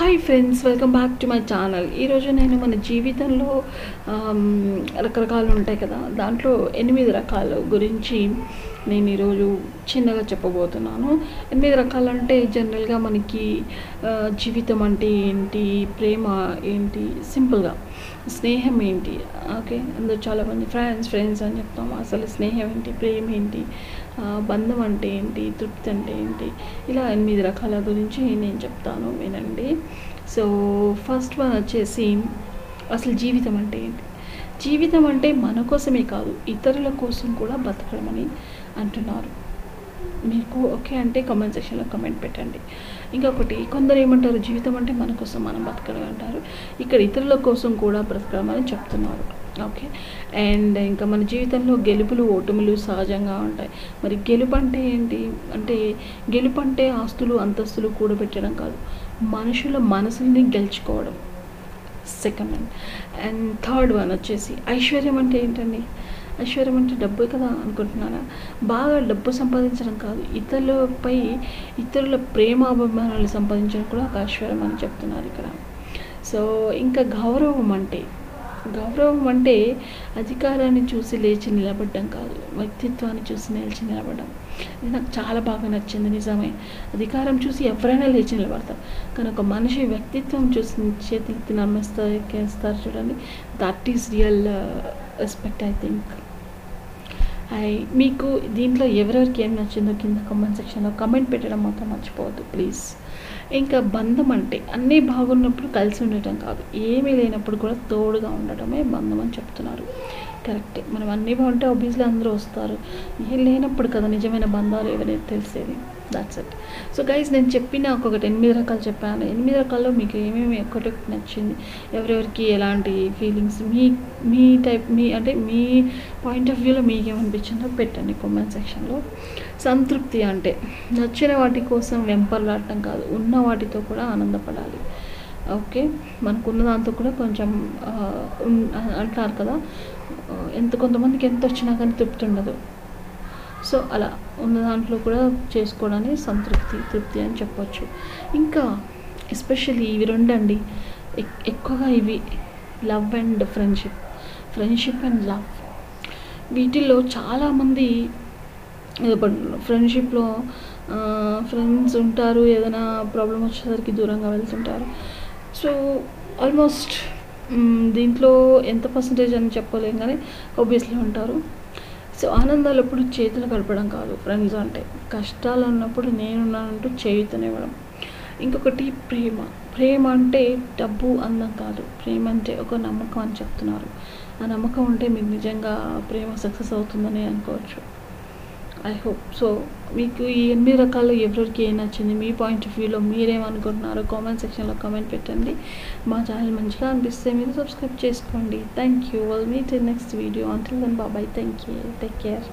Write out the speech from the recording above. Hi friends, welcome back to my channel. ఈరోజు నేను మన జీవితంలో రకరకాలు ఉంటాయి కదా, దాంట్లో 8 రకాల గురించి నేను ఈరోజు చిన్నగా చెప్పబోతున్నాను. 8 రకాలు అంటే జనరల్గా మనకి జీవితం అంటే ఏంటి, ప్రేమ ఏంటి, సింపుల్గా స్నేహం ఏంటి, ఓకే అందరూ చాలామంది ఫ్రెండ్స్ అని చెప్తాము. అసలు స్నేహం ఏంటి, ప్రేమ ఏంటి, బంధం అంటే ఏంటి, తృప్తి అంటే ఏంటి, ఇలా 8 రకాల గురించి నేను చెప్తాను, వినండి. సో ఫస్ట్ వన్ వచ్చేసి అసలు జీవితం అంటే ఏంటి. జీవితం అంటే మన కోసమే కాదు, ఇతరుల కోసం కూడా బతకడమని అంటున్నారు. మీకు ఓకే అంటే కామెంట్ సెక్షన్లో కామెంట్ పెట్టండి. ఇంకొకటి, కొందరు ఏమంటారు, జీవితం అంటే మన కోసం మనం బతకడం అంటారు. ఇక్కడ ఇతరుల కోసం కూడా బ్రతకడం అని చెప్తున్నారు. ఓకే, అండ్ ఇంకా మన జీవితంలో గెలుపులు ఓటములు సహజంగా ఉంటాయి. మరి గెలుపు అంటే ఏంటి అంటే, గెలుపు అంటే ఆస్తులు అంతస్తులు కూడబెట్టడం కాదు, మనుషుల మనసుల్ని గెలుచుకోవడం. Second one. And third one వచ్చేసి ఐశ్వర్యం అంటే ఏంటండి. ఐశ్వర్యం అంటే డబ్బు కదా అనుకుంటున్నారా? బాగా డబ్బు సంపాదించడం కాదు, ఇతరుల ప్రేమ అభిమానాలు సంపాదించడం కూడా ఒక ఐశ్వర్యం అని చెప్తున్నారు ఇక్కడ. సో ఇంకా గౌరవం అంటే అధికారాన్ని చూసి లేచి నిలబడ్డం కాదు, వ్యక్తిత్వాన్ని చూసి నిలిచి నిలబడ్డం. ఇది నాకు చాలా బాగా నచ్చింది. నిజమే, అధికారం చూసి ఎవరైనా లేచి నిలబడతారు, కానీ ఒక మనిషి వ్యక్తిత్వం చూసి చేతులెత్తి నమ్మేస్తారు చూడండి. That is real respect, I think. మీకు దీంట్లో ఎవరెవరికి ఏం నచ్చిందో కింద కామెంట్ సెక్షన్లో కామెంట్ పెట్టడం మాత్రం మర్చిపోవద్దు ప్లీజ్. ఇంకా బంధం అంటే అన్నీ బాగున్నప్పుడు కలిసి ఉండటం కాదు, ఏమీ లేనప్పుడు కూడా తోడుగా ఉండటమే బంధం అని చెప్తున్నారు. కరెక్టే, మనం అన్నీ బాగుంటే ఆబ్వియస్లీ అందరూ వస్తారు, ఏం లేనప్పుడు కదా నిజమైన బంధాలు ఎవరైతే తెలిసేది. That's it. సో గైస్, నేను చెప్పిన ఒక్కొక్కటి 8 రకాలు చెప్పాను. 8 రకాల్లో మీకు ఏమేమి ఒక్కటి నచ్చింది, ఎవరెవరికి ఎలాంటి ఫీలింగ్స్, మీ టైప్, మీ అంటే మీ పాయింట్ ఆఫ్ వ్యూలో మీకేమనిపించిందో పెట్టండి కామెంట్ సెక్షన్లో. సంతృప్తి అంటే నచ్చిన వాటి కోసం వెంపర్లాడటం కాదు, ఉన్న వాటితో కూడా ఆనందపడాలి. ఓకే, మనకున్న దాంతో కూడా కొంచెం అంటారు కదా, కొంతమందికి ఎంత వచ్చినా కానీ తృప్తి ఉండదు. సో అలా ఉన్న దాంట్లో కూడా చేసుకోవడానికి తృప్తి అని చెప్పొచ్చు. ఇంకా ఎస్పెషల్లీ ఇవి రెండండి ఎక్కువగా, ఇవి love and friendship and love. వీటిల్లో చాలామంది ఫ్రెండ్షిప్లో ఫ్రెండ్స్ ఉంటారు, ఏదైనా ప్రాబ్లం వచ్చేసరికి దూరంగా వెళ్తుంటారు. సో ఆల్మోస్ట్ దీంట్లో ఎంత పర్సంటేజ్ అని చెప్పలేం, కానీ ఆబ్వియస్లీ ఉంటారు. సో ఆనందాలు ఎప్పుడు చేతులు కలపడం కాదు ఫ్రెండ్స్ అంటే, కష్టాలు ఉన్నప్పుడు నేనున్నానంటూ చేయుతనివ్వడం. ఇంకొకటి ప్రేమ. ప్రేమ అంటే డబ్బు అందం కాదు, ప్రేమ అంటే ఒక నమ్మకం అని చెప్తున్నారు. ఆ నమ్మకం ఉంటే మీకు నిజంగా ప్రేమ సక్సెస్ అవుతుందని అనుకోవచ్చు, ఐ హోప్. సో మీకు ఈ 8 రకాల్లో ఎవరికి ఏం నచ్చింది, మీ పాయింట్ ఆఫ్ వ్యూలో మీరేమనుకుంటున్నారో కామెంట్ సెక్షన్లో కామెంట్ పెట్టండి. మా ఛానల్ మంచిగా అనిపిస్తే మీరు సబ్స్క్రైబ్ చేసుకోండి. Thank you. Will meet in next video. Until then bye. Thank you. Take care.